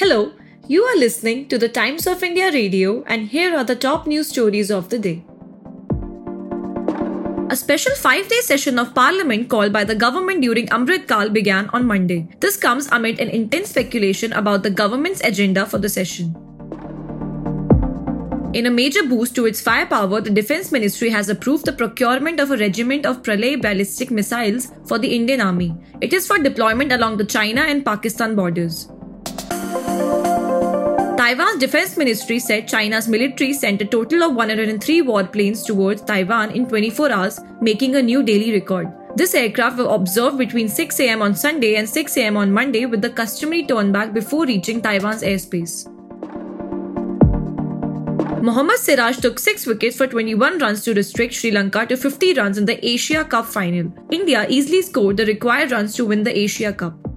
Hello, you are listening to the Times of India radio, and here are the top news stories of the day. A special 5-day session of Parliament called by the government during Amrit Kal began on Monday. This comes amid an intense speculation about the government's agenda for the session. In a major boost to its firepower, the Defence Ministry has approved the procurement of a regiment of Pralay ballistic missiles for the Indian Army. It is for deployment along the China and Pakistan borders. Taiwan's Defense Ministry said China's military sent a total of 103 warplanes towards Taiwan in 24 hours, making a new daily record. This aircraft were observed between 6 am on Sunday and 6 am on Monday with the customary turnback before reaching Taiwan's airspace. Mohammad Siraj took 6 wickets for 21 runs to restrict Sri Lanka to 50 runs in the Asia Cup final. India easily scored the required runs to win the Asia Cup.